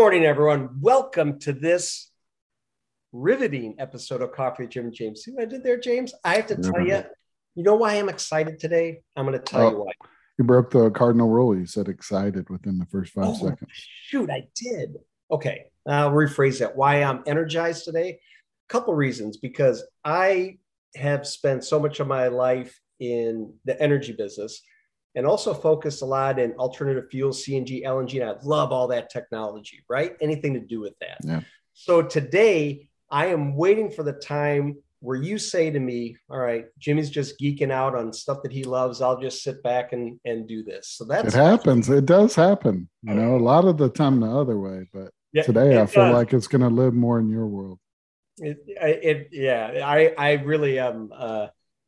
morning, everyone. Welcome to this riveting episode of Coffee with Jim and James. See what I did there, James? I have to tell you, you know why I'm excited today? I'm going to tell you why. You broke the cardinal rule. You said excited within the first five seconds. Shoot, I did. Okay, I'll rephrase that. Why I'm energized today? A couple reasons. Because I have spent so much of my life in the energy business, and also focused a lot in alternative fuels, CNG, LNG, and I love all that technology, right? Anything to do with that. Yeah. So today, I am waiting for the time where you say to me, all right, Jimmy's just geeking out on stuff that he loves. I'll just sit back and do this. So that's— It happens. It does happen. You know, a lot of the time the other way, but yeah, today I feel like it's going to live more in your world. I really am.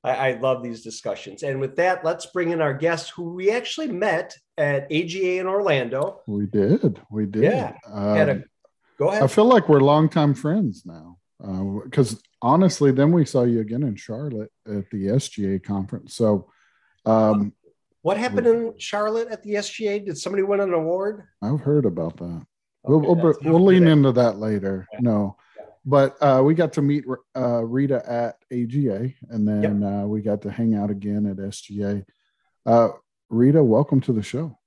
I love these discussions. And with that, let's bring in our guest who we actually met at AGA in Orlando. We did. Yeah. Go ahead. I feel like we're longtime friends now. Because honestly, then we saw you again in Charlotte at the SGA conference. So what happened in Charlotte at the SGA? Did somebody win an award? I've heard about that. Okay, we'll lean into that later. Okay. No. But we got to meet Rita at AGA, and then we got to hang out again at SGA. Rita, welcome to the show.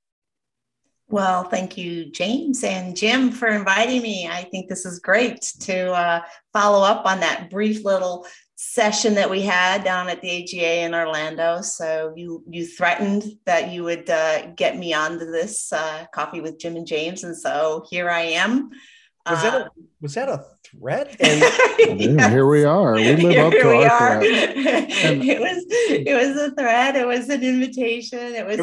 Well, thank you, James and Jim, for inviting me. I think this is great to follow up on that brief little session that we had down at the AGA in Orlando. So you threatened that you would get me onto this Coffee with Jim and James, and so here I am. Was that a threat? And yes. Here we are. We live up to our threat. It was a threat. It was an invitation. It was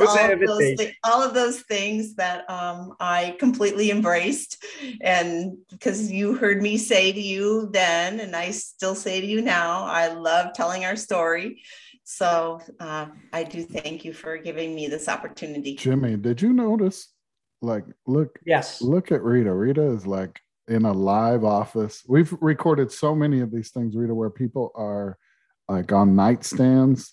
all of those things that I completely embraced. And because you heard me say to you then, and I still say to you now, I love telling our story. So I do thank you for giving me this opportunity. Jimmy, did you notice? Like, look at Rita. Rita is like in a live office. We've recorded so many of these things, Rita, where people are like on nightstands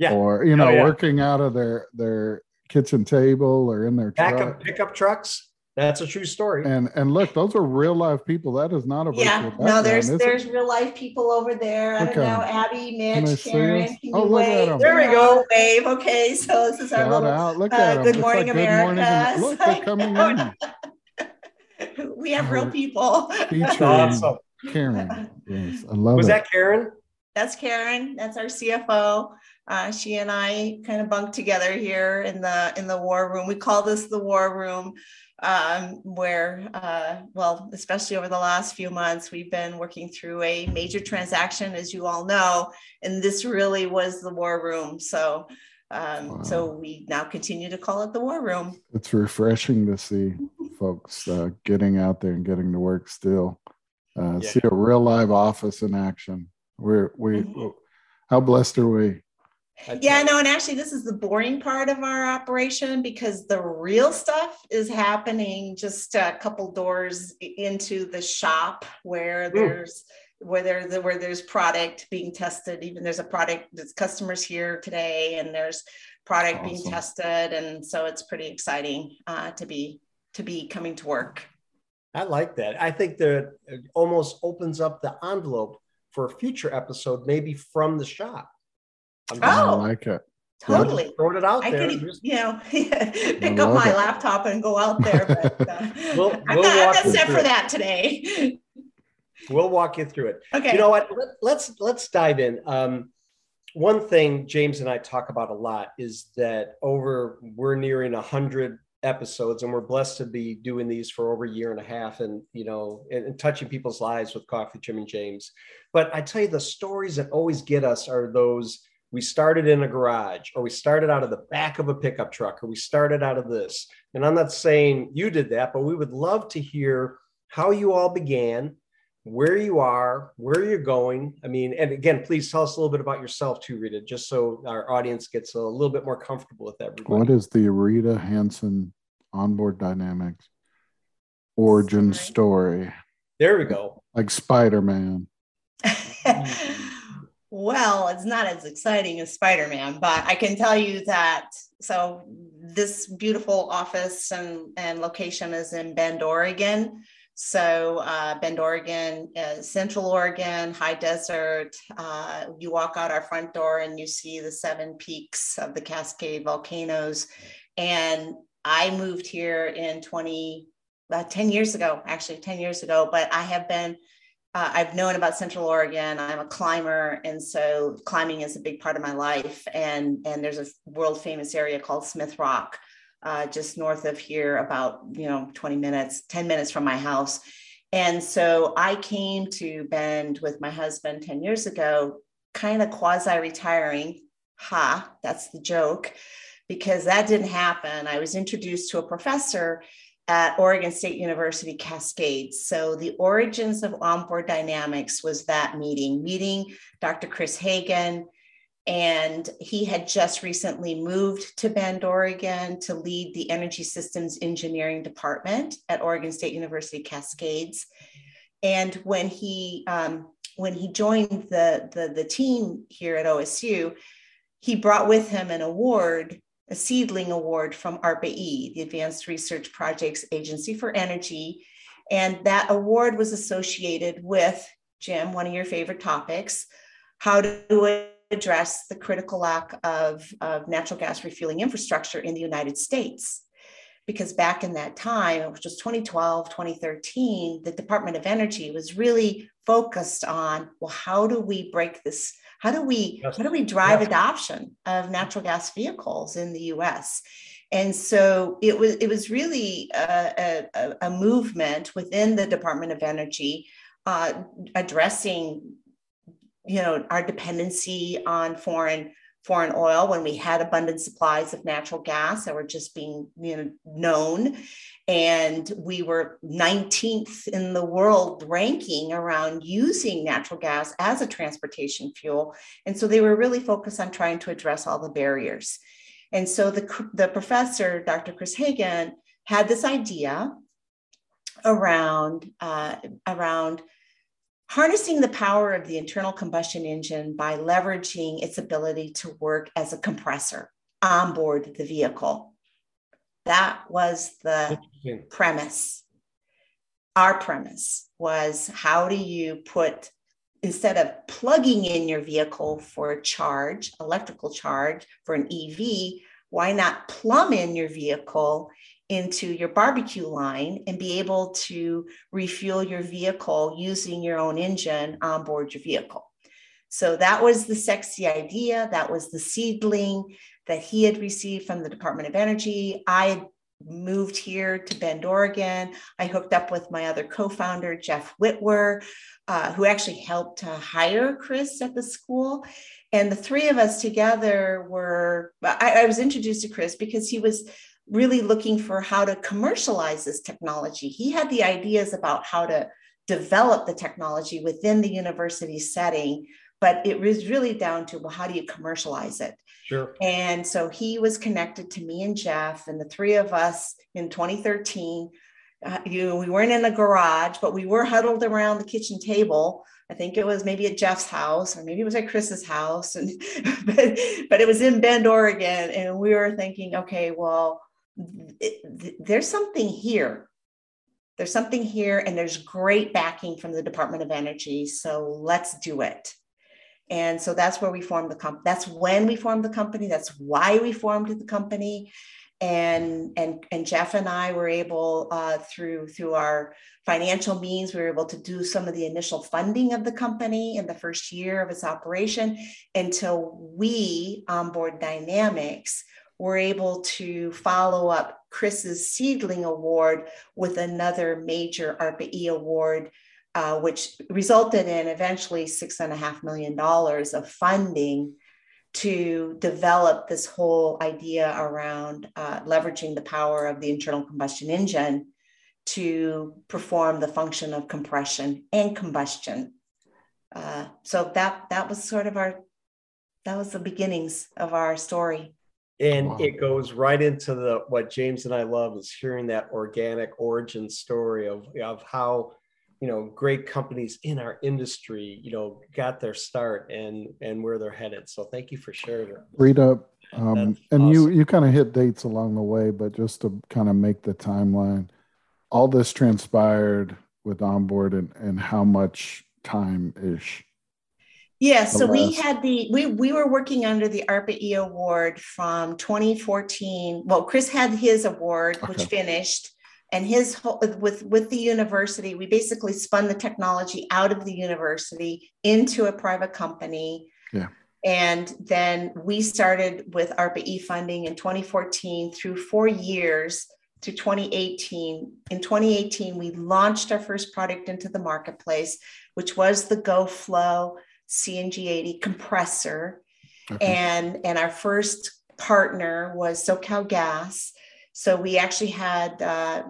or, you know, working out of their kitchen table or in their back of pickup trucks. That's a true story. And look, those are real life people. That is not a virtual background. No, there's real life people over there. I don't know, Abby, Mitch, Karen. Can you wave? There we go. Wave. Okay, so this is our little Good Morning America. Look, they're coming in. We have real people. Awesome. Karen. Yes, I love it. Was that Karen? That's Karen. That's our CFO. She and I kind of bunked together here in the war room. We call this the war room. Where, especially over the last few months, we've been working through a major transaction, as you all know, and this really was the war room. So, so we now continue to call it the war room. It's refreshing to see folks getting out there and getting to work still. See a real live office in action. How blessed are we? And actually this is the boring part of our operation because the real stuff is happening just a couple doors into the shop where there's product being tested. Even there's a product that's customers here today, and there's product being tested, and so it's pretty exciting to be coming to work. I like that. I think that it almost opens up the envelope for a future episode, maybe from the shop. I like it. Totally. Throw it out there. Pick up my laptop and go out there. But I'm not set for that today. We'll walk you through it. Okay. You know what? Let's dive in. One thing James and I talk about a lot is that we're nearing 100 episodes, and we're blessed to be doing these for over a year and a half, and you know, and touching people's lives with Coffee, Jim and James. But I tell you, the stories that always get us are those. We started in a garage, or we started out of the back of a pickup truck, or we started out of this. And I'm not saying you did that, but we would love to hear how you all began, where you are, where you're going. I mean, and again, please tell us a little bit about yourself too, Rita, just so our audience gets a little bit more comfortable with everybody. What is the Rita Hansen Onboard Dynamics origin story? There we go. Like Spider-Man. Well, it's not as exciting as Spider-Man, but I can tell you that. So this beautiful office and location is in Bend, Oregon. So Bend, Oregon, Central Oregon, high desert. You walk out our front door and you see the 7 peaks of the Cascade volcanoes. And I moved here in 10 years ago, but I have been, I've known about Central Oregon. I'm a climber, and so climbing is a big part of my life. And there's a world famous area called Smith Rock, just north of here, about 10 minutes from my house. And so I came to Bend with my husband 10 years ago, kind of quasi-retiring. Ha, that's the joke, because that didn't happen. I was introduced to a professor at Oregon State University Cascades. So the origins of Onboard Dynamics was that meeting Dr. Chris Hagen, and he had just recently moved to Bend, Oregon to lead the Energy Systems Engineering Department at Oregon State University Cascades. And when he joined the team here at OSU, he brought with him an award, a seedling award from ARPA-E, the Advanced Research Projects Agency for Energy. And that award was associated with, Jim, one of your favorite topics, how to address the critical lack of natural gas refueling infrastructure in the United States. Because back in that time, which was 2012, 2013, the Department of Energy was really focused on, well, how do we break this? How do we drive adoption of natural gas vehicles in the U.S.? And so it was really a movement within the Department of Energy addressing, our dependency on foreign oil when we had abundant supplies of natural gas that were just being known. And we were 19th in the world ranking around using natural gas as a transportation fuel. And so they were really focused on trying to address all the barriers. And so the professor, Dr. Chris Hagen, had this idea around harnessing the power of the internal combustion engine by leveraging its ability to work as a compressor onboard the vehicle. That was the premise. Our premise was, how do you put, instead of plugging in your vehicle for a charge, electrical charge for an EV, why not plumb in your vehicle into your barbecue line and be able to refuel your vehicle using your own engine on board your vehicle? So that was the sexy idea. That was the seedling that he had received from the Department of Energy. I moved here to Bend, Oregon. I hooked up with my other co-founder, Jeff Whitwer, who actually helped to hire Chris at the school. And the three of us together I was introduced to Chris because he was really looking for how to commercialize this technology. He had the ideas about how to develop the technology within the university setting, but it was really down to, well, how do you commercialize it? Sure. And so he was connected to me and Jeff, and the three of us in 2013, we weren't in a garage, but we were huddled around the kitchen table. I think it was maybe at Jeff's house, or maybe it was at Chris's house, but it was in Bend, Oregon. And we were thinking, okay, well, there's something here. There's something here, and there's great backing from the Department of Energy. So let's do it. And so that's where we formed the company. That's when we formed the company. That's why we formed the company. And Jeff and I were able, through our financial means, we were able to do some of the initial funding of the company in the first year of its operation, until we, Onboard Dynamics, were able to follow up Chris's seedling award with another major ARPA-E award, which resulted in eventually $6.5 million of funding to develop this whole idea around leveraging the power of the internal combustion engine to perform the function of compression and combustion. So that was sort of that was the beginnings of our story. And wow, it goes right into what James and I love is hearing that organic origin story of how, great companies in our industry, got their start and where they're headed. So thank you for sharing that. Rita, And awesome. you kind of hit dates along the way, but just to kind of make the timeline, all this transpired with Onboard and how much time-ish? Yeah, so we were working under the ARPA-E award from 2014. Well, Chris had his award, okay, which finished, and his whole, with the university, we basically spun the technology out of the university into a private company. Yeah. And then we started with ARPA-E funding in 2014 through 4 years to 2018. In 2018, we launched our first product into the marketplace, which was the GoFlow CNG 80 compressor. Okay. And our first partner was SoCal Gas. So we actually had,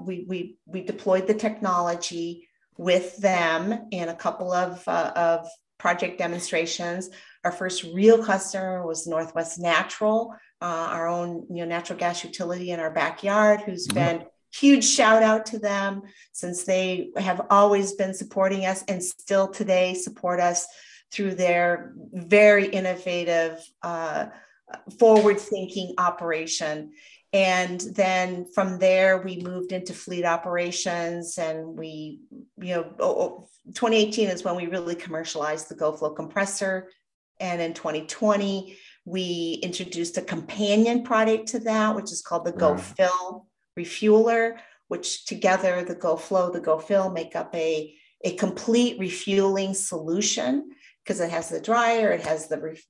we deployed the technology with them in a couple of project demonstrations. Our first real customer was Northwest Natural, our own natural gas utility in our backyard, who's been huge shout out to them, since they have always been supporting us and still today support us through their very innovative, forward-thinking operation. And then from there, we moved into fleet operations, and we, 2018 is when we really commercialized the GoFlow compressor. And in 2020, we introduced a companion product to that, which is called the GoFill refueler, which together the GoFlow, the GoFill make up a complete refueling solution, because it has the dryer, it has the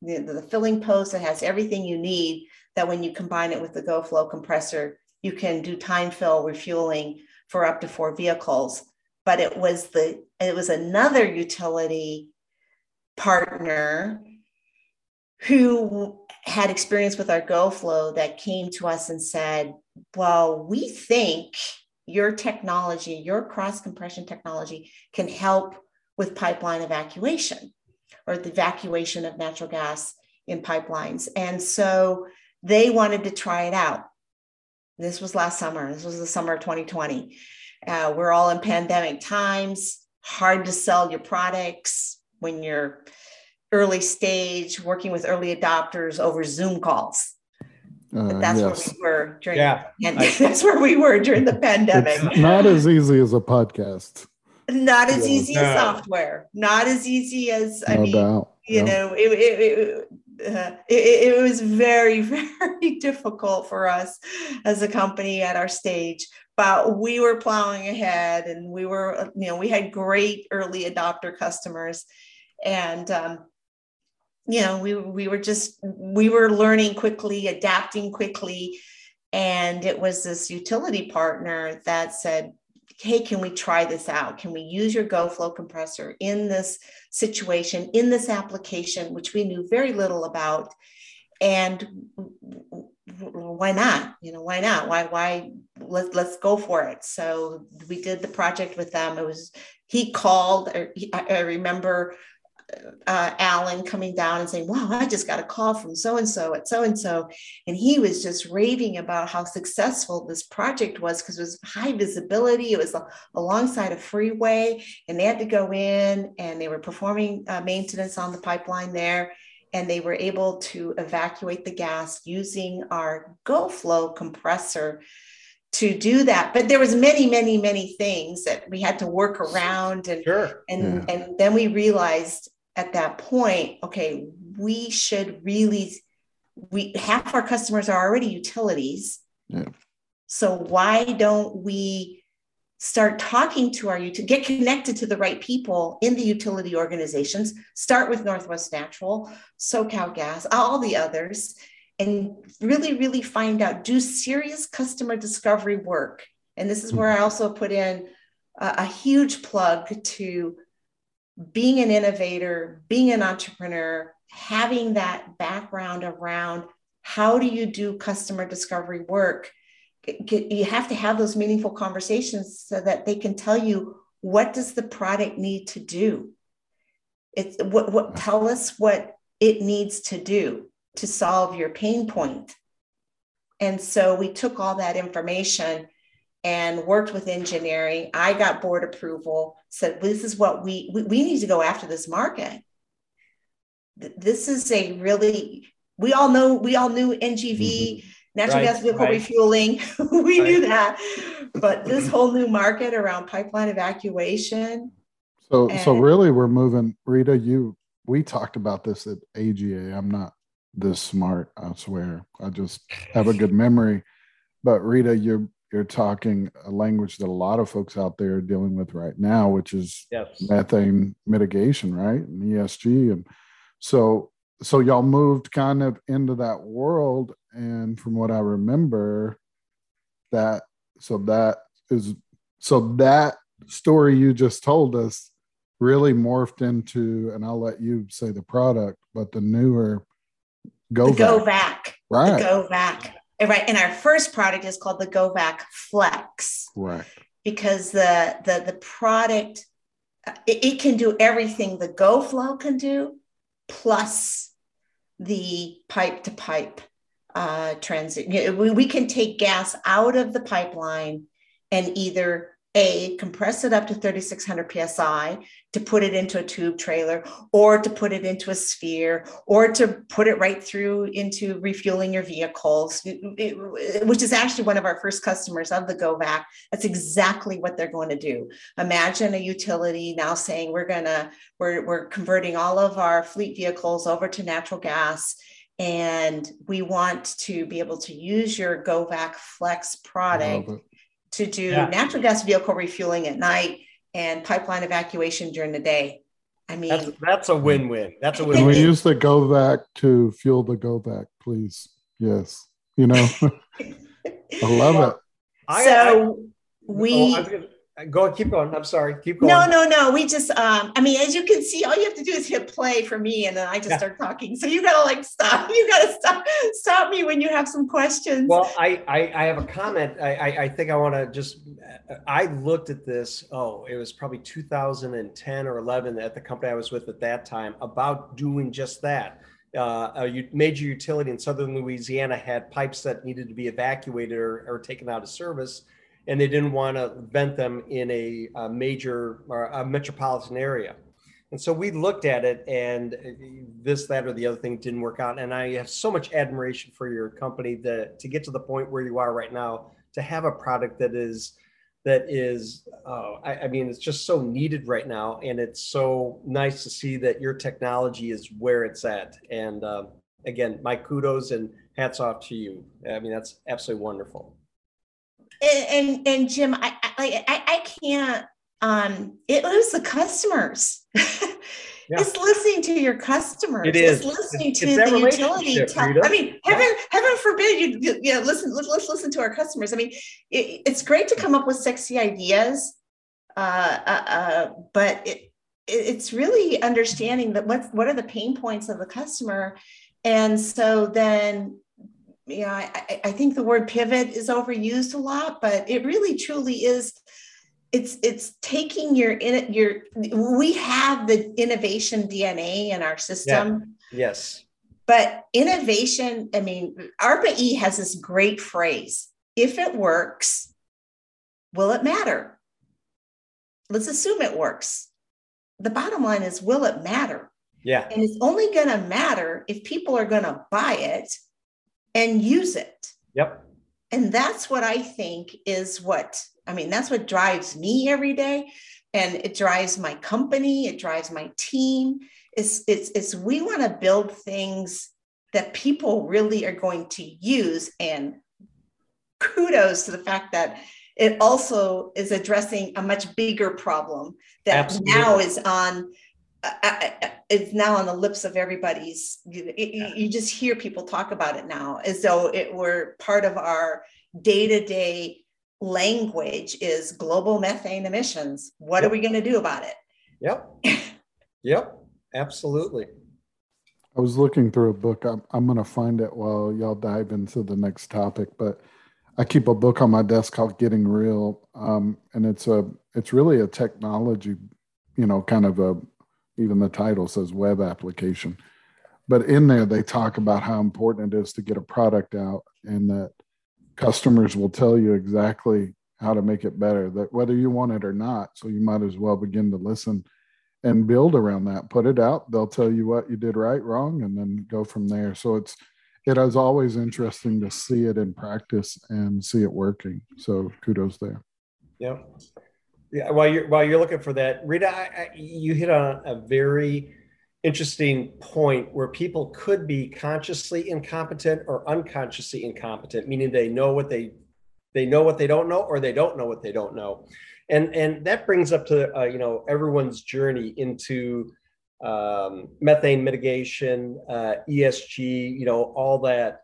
filling post, it has everything you need, that when you combine it with the GoFlow compressor, you can do time fill refueling for up to 4 vehicles. But it was another utility partner who had experience with our GoFlow that came to us and said, well, we think your technology, your cross compression technology, can help with pipeline evacuation, or the evacuation of natural gas in pipelines. And so they wanted to try it out. This was last summer. This was the summer of 2020. We're all in pandemic times, hard to sell your products when you're early stage, working with early adopters over Zoom calls. But that's where we were during the pandemic. It's not as easy as a podcast. Not as easy as software. Not as easy as, it was very, very difficult for us as a company at our stage, but we were plowing ahead, and we were, we had great early adopter customers, and, we were learning quickly, adapting quickly. And it was this utility partner that said, hey, can we try this out? Can we use your GoFlow compressor in this situation, in this application, which we knew very little about? And why not? Why not? Why let's go for it. So we did the project with them. It was, he called, I remember Alan coming down and saying, wow, I just got a call from so-and-so at so-and-so. And he was just raving about how successful this project was, because it was high visibility. It was alongside a freeway, and they had to go in, and they were performing maintenance on the pipeline there. And they were able to evacuate the gas using our GoFlow compressor to do that. But there was many, many, many things that we had to work around. And, and then we realized at that point, okay, we should really, half our customers are already utilities. Yeah. So why don't we start talking to get connected to the right people in the utility organizations, start with Northwest Natural, SoCal Gas, all the others, and really, really find out, do serious customer discovery work. And this is where I also put in a huge plug to being an innovator, being an entrepreneur, having that background around how do you do customer discovery work. You have to have those meaningful conversations so that they can tell you, what does the product need to do? Tell us what it needs to do to solve your pain point. And so we took all that information and worked with engineering. I got board approval, said, this is what we need to go after this market. This is a really We all knew NGV, mm-hmm. natural gas vehicle refueling. We knew that, but this whole new market around pipeline evacuation. So really we're moving, Rita, we talked about this at AGA. I'm not this smart, I swear. I just have a good memory. But Rita, you're talking a language that a lot of folks out there are dealing with right now, which is methane mitigation, right? And ESG. And so y'all moved kind of into that world. And from what I remember, that story you just told us really morphed into, and I'll let you say the product, but the newer GoVac. Right. The GoVac. Right. And our first product is called the GoVac Flex. Right. Because the product, it can do everything the GoFlow can do, plus the pipe-to-pipe transit. We can take gas out of the pipeline and either A, compress it up to 3,600 PSI to put it into a tube trailer, or to put it into a sphere, or to put it right through into refueling your vehicles, which is actually one of our first customers of the GoVac. That's exactly what they're going to do. Imagine a utility now saying, we're converting all of our fleet vehicles over to natural gas, and we want to be able to use your GoVac Flex product to do natural gas vehicle refueling at night and pipeline evacuation during the day. I mean, that's a win-win. That's a win-win. Can we use the GoVac to fuel the GoVac, please? Yes. You know, I love it. Keep going. I'm sorry. Keep going. No. We just, as you can see, all you have to do is hit play for me, and then I just start talking. So you gotta stop. You gotta stop me when you have some questions. Well, I have a comment. I think I want to just. I looked at this. Oh, it was probably 2010 or 11 at the company I was with at that time about doing just that. A major utility in southern Louisiana had pipes that needed to be evacuated or taken out of service. And they didn't want to vent them in a major or a metropolitan area. And so we looked at it, and this, that, or the other thing didn't work out. And I have so much admiration for your company to get to the point where you are right now, to have a product that is it's just so needed right now. And it's so nice to see that your technology is where it's at. And again, my kudos and hats off to you. I mean, that's absolutely wonderful. And Jim, I can't, it was the customers. It's listening to your customers. It is. It's listening to the utility. Heaven forbid you listen, let's listen to our customers. I mean, it's great to come up with sexy ideas, but it's really understanding that what are the pain points of the customer. And so then, I think the word pivot is overused a lot, but it really truly is. It's taking we have the innovation DNA in our system. Yeah. Yes. But innovation, ARPA-E has this great phrase: if it works, will it matter? Let's assume it works. The bottom line is, will it matter? Yeah. And it's only going to matter if people are going to buy it and use it. Yep. And that's what I think is that's what drives me every day. And it drives my company. It drives my team. It's we want to build things that people really are going to use. And kudos to the fact that it also is addressing a much bigger problem that now is on it's now on the lips of everybody's. You just hear people talk about it now as though it were part of our day-to-day language is global methane emissions. What are we going to do about it? Yep. Absolutely. I was looking through a book. I'm going to find it while y'all dive into the next topic, but I keep a book on my desk called Getting Real. And it's really a technology, kind of even the title says web application, but in there, they talk about how important it is to get a product out, and that customers will tell you exactly how to make it better, that whether you want it or not. So you might as well begin to listen. and build around that. Put it out. They'll tell you what you did right, wrong, and then go from there. So it is always interesting to see it in practice and see it working. So kudos there. Yeah. Yeah. While you're looking for that, Rita, you hit on a very interesting point where people could be consciously incompetent or unconsciously incompetent, meaning they know what they don't know, or they don't know what they don't know. And that brings up to, everyone's journey into methane mitigation, ESG, all that.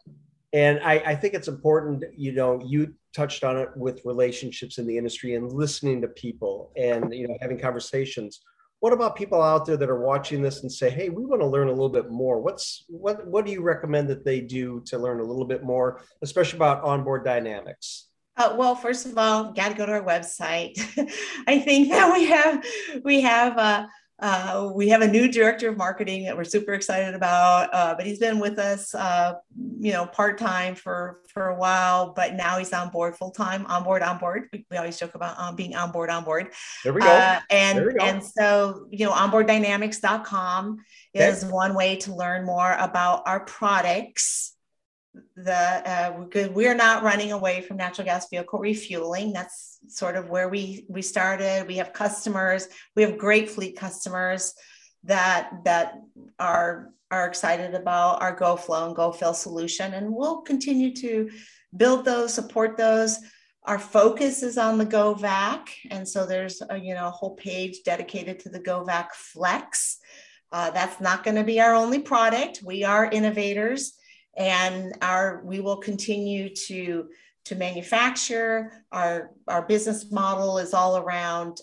And I think it's important, you touched on it with relationships in the industry and listening to people and, having conversations. What about people out there that are watching this and say, hey, we want to learn a little bit more. What do you recommend that they do to learn a little bit more, especially about onboard dynamics? Well, first of all, got to go to our website. I think that we have a new director of marketing that we're super excited about, but he's been with us, part-time for a while, but now he's on board full-time, on board. We always joke about being on board. There we go. And so, onboarddynamics.com is one way to learn more about our products. We're not running away from natural gas vehicle refueling. That's sort of where we started. We have customers. We have great fleet customers that are excited about our GoFlow and GoFill solution, and we'll continue to build those, support those. Our focus is on the GoVac, and so there's a whole page dedicated to the GoVac Flex. That's not going to be our only product. We are innovators. And we will continue to manufacture. Our business model is all around.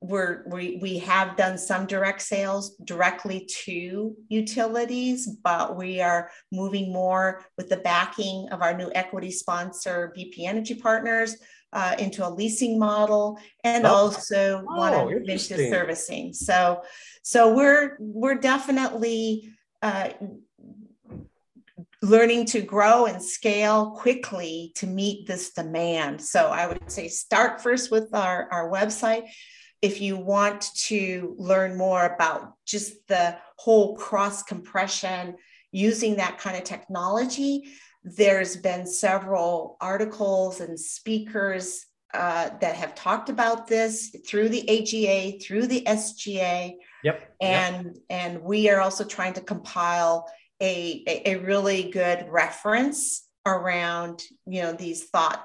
We have done some direct sales directly to utilities, but we are moving more with the backing of our new equity sponsor, BP Energy Partners, into a leasing model, and also want to mention servicing. So we're definitely. Learning to grow and scale quickly to meet this demand. So I would say start first with our website. If you want to learn more about just the whole cross compression using that kind of technology, there's been several articles and speakers that have talked about this through the AGA, through the SGA. Yep. And we are also trying to compile a really good reference around these thought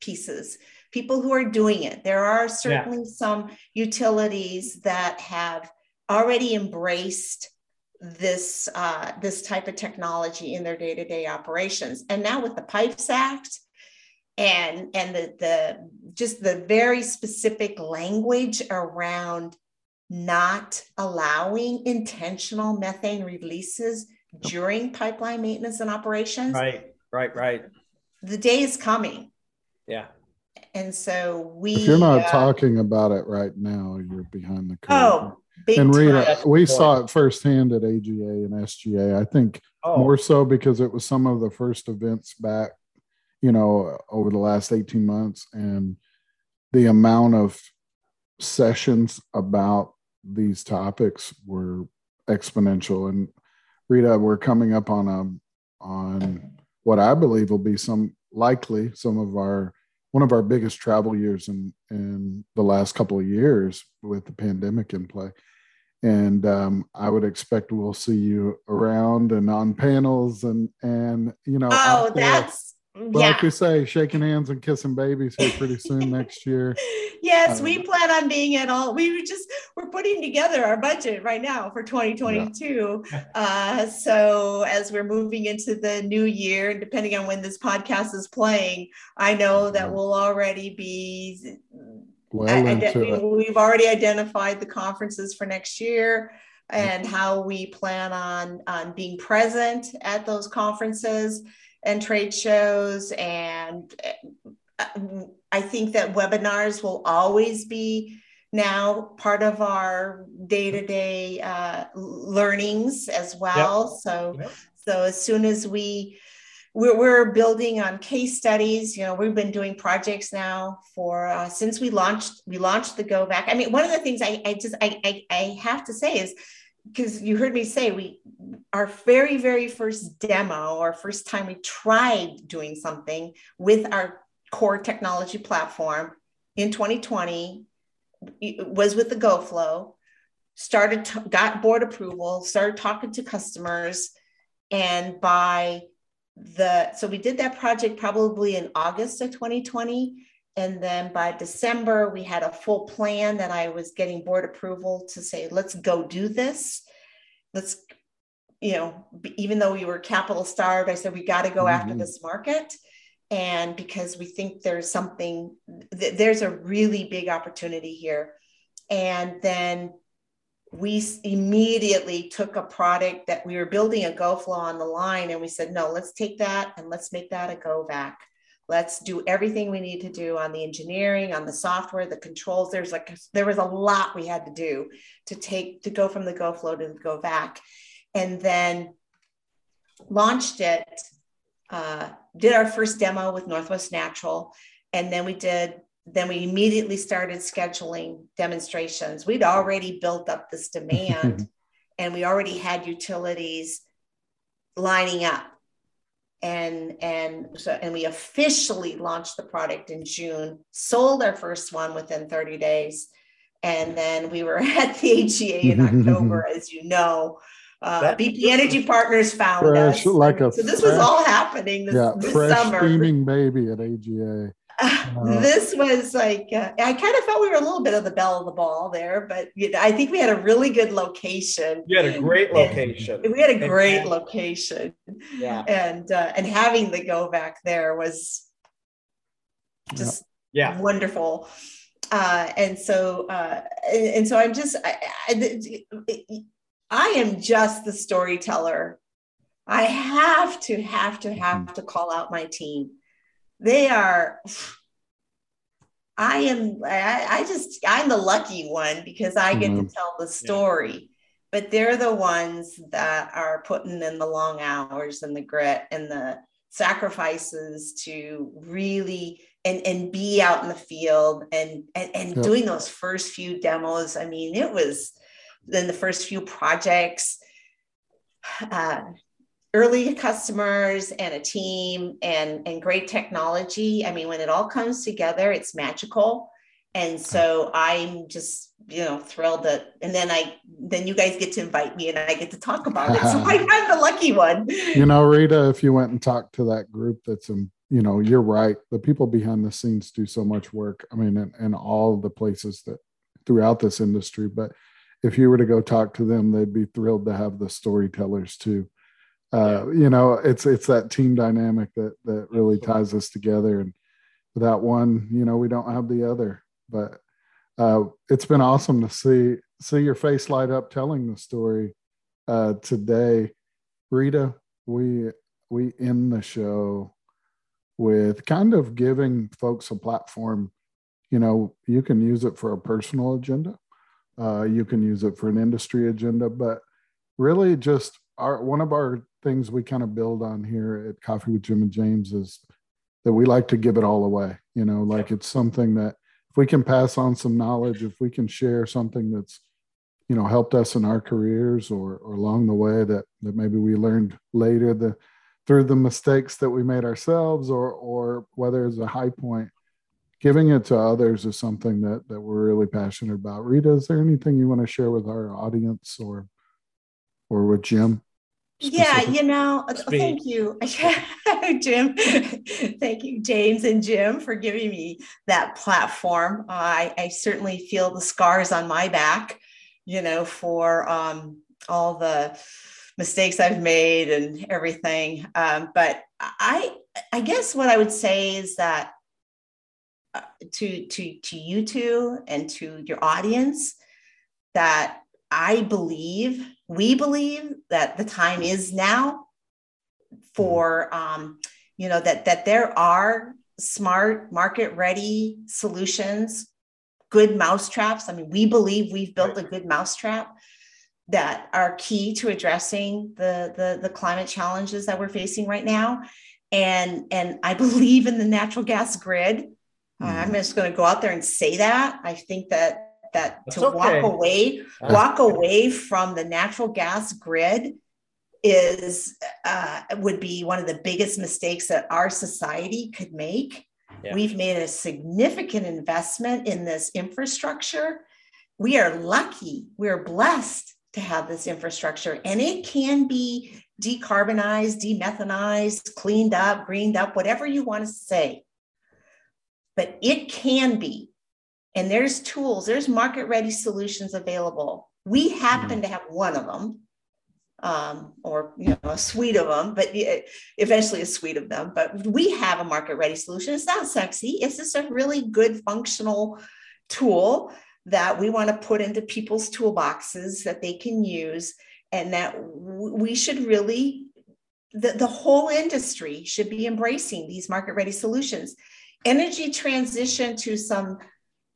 pieces. People who are doing it. There are certainly some utilities that have already embraced this this type of technology in their day-to-day operations. And now with the Pipes Act and the just the very specific language around not allowing intentional methane releases during pipeline maintenance and operations. Right. The day is coming. Yeah. And so if you're not talking about it right now, you're behind the curve. Oh, big time. And Rita, we saw it firsthand at AGA and SGA. I think more so because it was some of the first events back, over the last 18 months, and the amount of sessions about these topics were exponential. And Rita, we're coming up on what I believe will be one of our biggest travel years in the last couple of years with the pandemic in play. And I would expect we'll see you around and on panels and like we say, shaking hands and kissing babies here pretty soon next year. Yes, we plan on being at all. We're putting together our budget right now for 2022. Yeah. So as we're moving into the new year, depending on when this podcast is playing, I know that we'll already be. We've already identified the conferences for next year and how we plan on being present at those conferences and trade shows. And I think that webinars will always be now part of our day-to-day learnings as well. Yep. So as soon as we We're building on case studies. You know, we've been doing projects now for since we launched the GoVac. I mean, one of the things I have to say is, because you heard me say, our very, very first demo, or first time we tried doing something with our core technology platform in 2020, it was with the GoFlow. Got board approval, started talking to customers, and so we did that project probably in August of 2020. And then by December, we had a full plan that I was getting board approval to say, let's go do this. Let's, you know, even though we were capital starved, I said, we got to go after this market. And because we think there's something, there's a really big opportunity here. And then we immediately took a product that we were building, a GoFlow on the line, and we said, no, let's take that and let's make that a GoVac. Let's do everything we need to do on the engineering, on the software, the controls. There was a lot we had to do to go from the GoFlow to the GoVac, and then launched it. Did our first demo with Northwest Natural, and then we immediately started scheduling demonstrations. We'd already built up this demand and we already had utilities lining up. And we officially launched the product in June, sold our first one within 30 days. And then we were at the AGA in October, as you know. BP Energy Partners found us. So this was all happening this summer. Steaming baby at AGA. This was like, I kind of felt we were a little bit of the belle of the ball there, but you know, I think we had a really good location. You had a great location. We had a great location. Yeah. And having the GoVac there was just wonderful. And so I'm just, I am just the storyteller. I have to call out my team. I'm the lucky one because I get to tell the story, but they're the ones that are putting in the long hours and the grit and the sacrifices to really, and be out in the field and doing those first few demos. I mean, it was then the first few projects, early customers and a team and great technology. I mean, when it all comes together, it's magical. And so I'm just, you know, thrilled that, and then you guys get to invite me and I get to talk about it. So I'm the lucky one. You know, Rita, if you went and talked to that group you know, you're right. The people behind the scenes do so much work. I mean, in all the places that throughout this industry, but if you were to go talk to them, they'd be thrilled to have the storytellers too. You know, it's that team dynamic that really ties us together, and without one, you know, we don't have the other, but it's been awesome to see your face light up telling the story today. Rita, we end the show with kind of giving folks a platform. You know, you can use it for a personal agenda. You can use it for an industry agenda, but really just one of our things we kind of build on here at Coffee with Jim and James is that we like to give it all away. You know, like it's something that if we can pass on some knowledge, if we can share something that's, you know, helped us in our careers or along the way that maybe we learned later through the mistakes that we made ourselves or whether it's a high point, giving it to others is something that we're really passionate about. Rita, is there anything you want to share with our audience or with Jim? Yeah, you know, thank you, Jim. Thank you, James and Jim, for giving me that platform. I certainly feel the scars on my back, you know, for all the mistakes I've made and everything. But I guess what I would say is that to you two and to your audience, that we believe that the time is now for, you know, that there are smart market ready solutions, good mousetraps. I mean, we believe we've built a good mousetrap that are key to addressing the climate challenges that we're facing right now. And I believe in the natural gas grid. I'm just going to go out there and say that. I think that that's to walk away from the natural gas grid is would be one of the biggest mistakes that our society could make. Yeah. We've made a significant investment in this infrastructure. We are lucky, we're blessed to have this infrastructure, and it can be decarbonized, demethanized, cleaned up, greened up, whatever you want to say. But it can be. And there's tools, there's market-ready solutions available. We happen to have one of them, or a suite of them, but eventually a suite of them. But we have a market-ready solution. It's not sexy. It's just a really good functional tool that we want to put into people's toolboxes that they can use, and that we should really, the whole industry should be embracing these market-ready solutions. Energy transition to some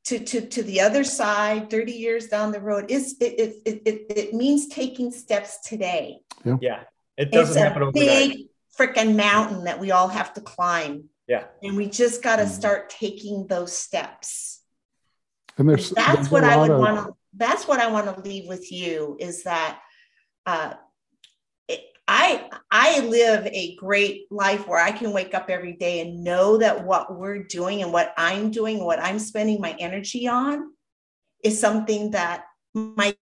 to the other side 30 years down the road is it means taking steps today. Yeah. It doesn't happen overnight. It's a big freaking mountain that we all have to climb. Yeah. And we just got to start taking those steps. And that's what I would want to, that's what I want to leave with you, is that I live a great life where I can wake up every day and know that what we're doing and what I'm doing, what I'm spending my energy on, is something that my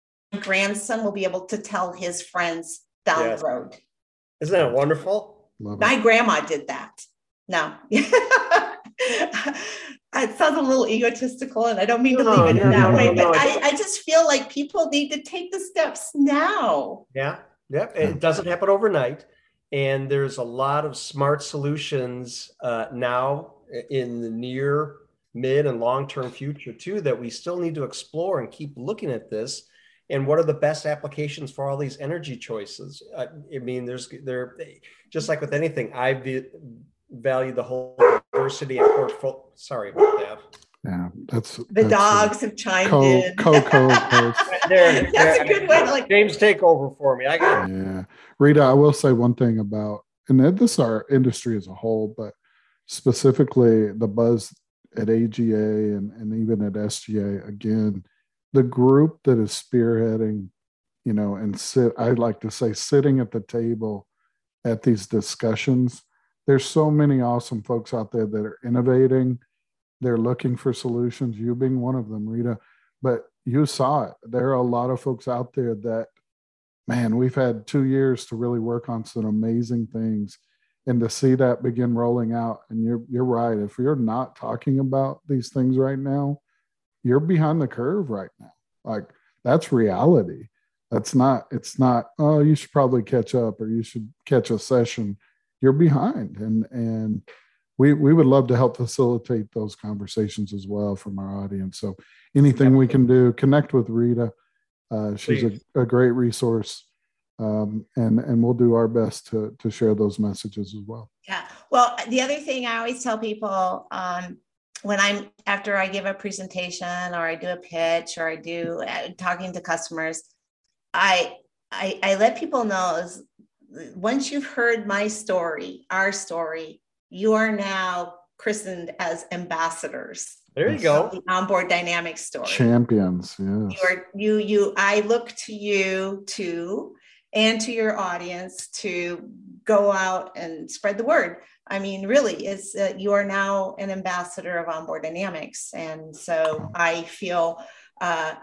grandson will be able to tell his friends down the road. Isn't that wonderful? My grandma did that. No. It sounds a little egotistical, and I don't mean to leave it that way, but I just feel like people need to take the steps now. Yeah. Yep. It doesn't happen overnight. And there's a lot of smart solutions now in the near, mid, and long-term future too, that we still need to explore and keep looking at this. And what are the best applications for all these energy choices? I mean, there just like with anything, I value the whole diversity and portfolio. Sorry about that. Yeah, that's dogs have chimed in. That's a good one. Like, James, take over for me. I got it. Yeah, Rita, I will say one thing about, and this is our industry as a whole, but specifically the buzz at AGA and even at SGA. Again, the group that is spearheading, and I'd like to say sitting at the table at these discussions. There's so many awesome folks out there that are innovating. They're looking for solutions, you being one of them, Rita, but you saw it. There are a lot of folks out there that, man, we've had 2 years to really work on some amazing things, and to see that begin rolling out. And you're right. If you're not talking about these things right now, you're behind the curve right now. Like, that's reality. It's not, oh, you should probably catch up, or you should catch a session. You're behind. And we would love to help facilitate those conversations as well from our audience. So anything we can do, connect with Rita. She's a great resource, and we'll do our best to share those messages as well. Yeah. Well, the other thing I always tell people when after I give a presentation or I do a pitch or I do talking to customers, I let people know is once you've heard my story, our story, you are now christened as ambassadors. There you go. The Onboard Dynamics story. Champions. Yeah. I look to you too, and to your audience, to go out and spread the word. I mean, really, it's you are now an ambassador of Onboard Dynamics, and so I feel I'm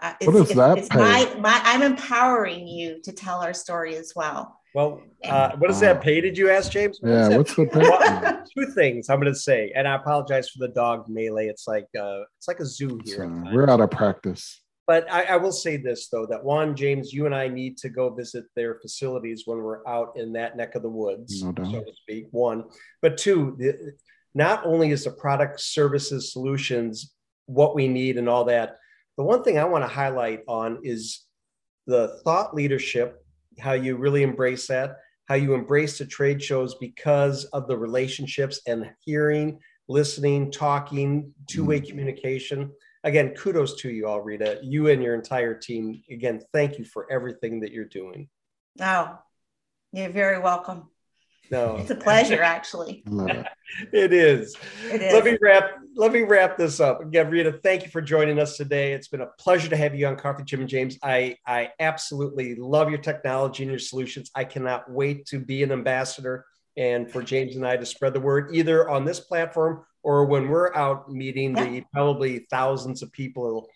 empowering you to tell our story as well. Well, what does that pay? Did you ask, James? What's the pay? Well, two things I'm going to say, and I apologize for the dog melee. It's like a zoo here. We're out of practice. But I will say this though, that Juan, James, you and I need to go visit their facilities when we're out in that neck of the woods, no doubt, so to speak. One, but two, not only is the product, services, solutions, what we need, and all that. The one thing I want to highlight on is the thought leadership. How you really embrace that, how you embrace the trade shows because of the relationships and hearing, listening, talking, two-way communication. Again, kudos to you all, Rita, you and your entire team. Again, thank you for everything that you're doing. Oh, you're very welcome. No, it's a pleasure, actually. It is. Let me wrap this up. Again, Rita, thank you for joining us today. It's been a pleasure to have you on Coffee, Jim and James. I absolutely love your technology and your solutions. I cannot wait to be an ambassador and for James and I to spread the word either on this platform or when we're out meeting the probably thousands of people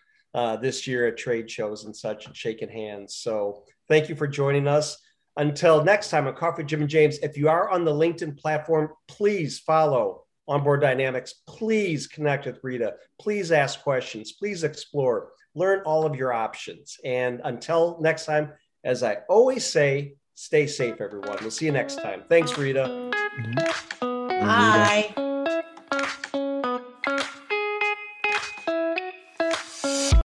this year at trade shows and such and shaking hands. So thank you for joining us. Until next time on Coffee Jim and James, if you are on the LinkedIn platform, please follow Onboard Dynamics. Please connect with Rita. Please ask questions. Please explore. Learn all of your options. And until next time, as I always say, stay safe, everyone. We'll see you next time. Thanks, Rita. Bye. Bye.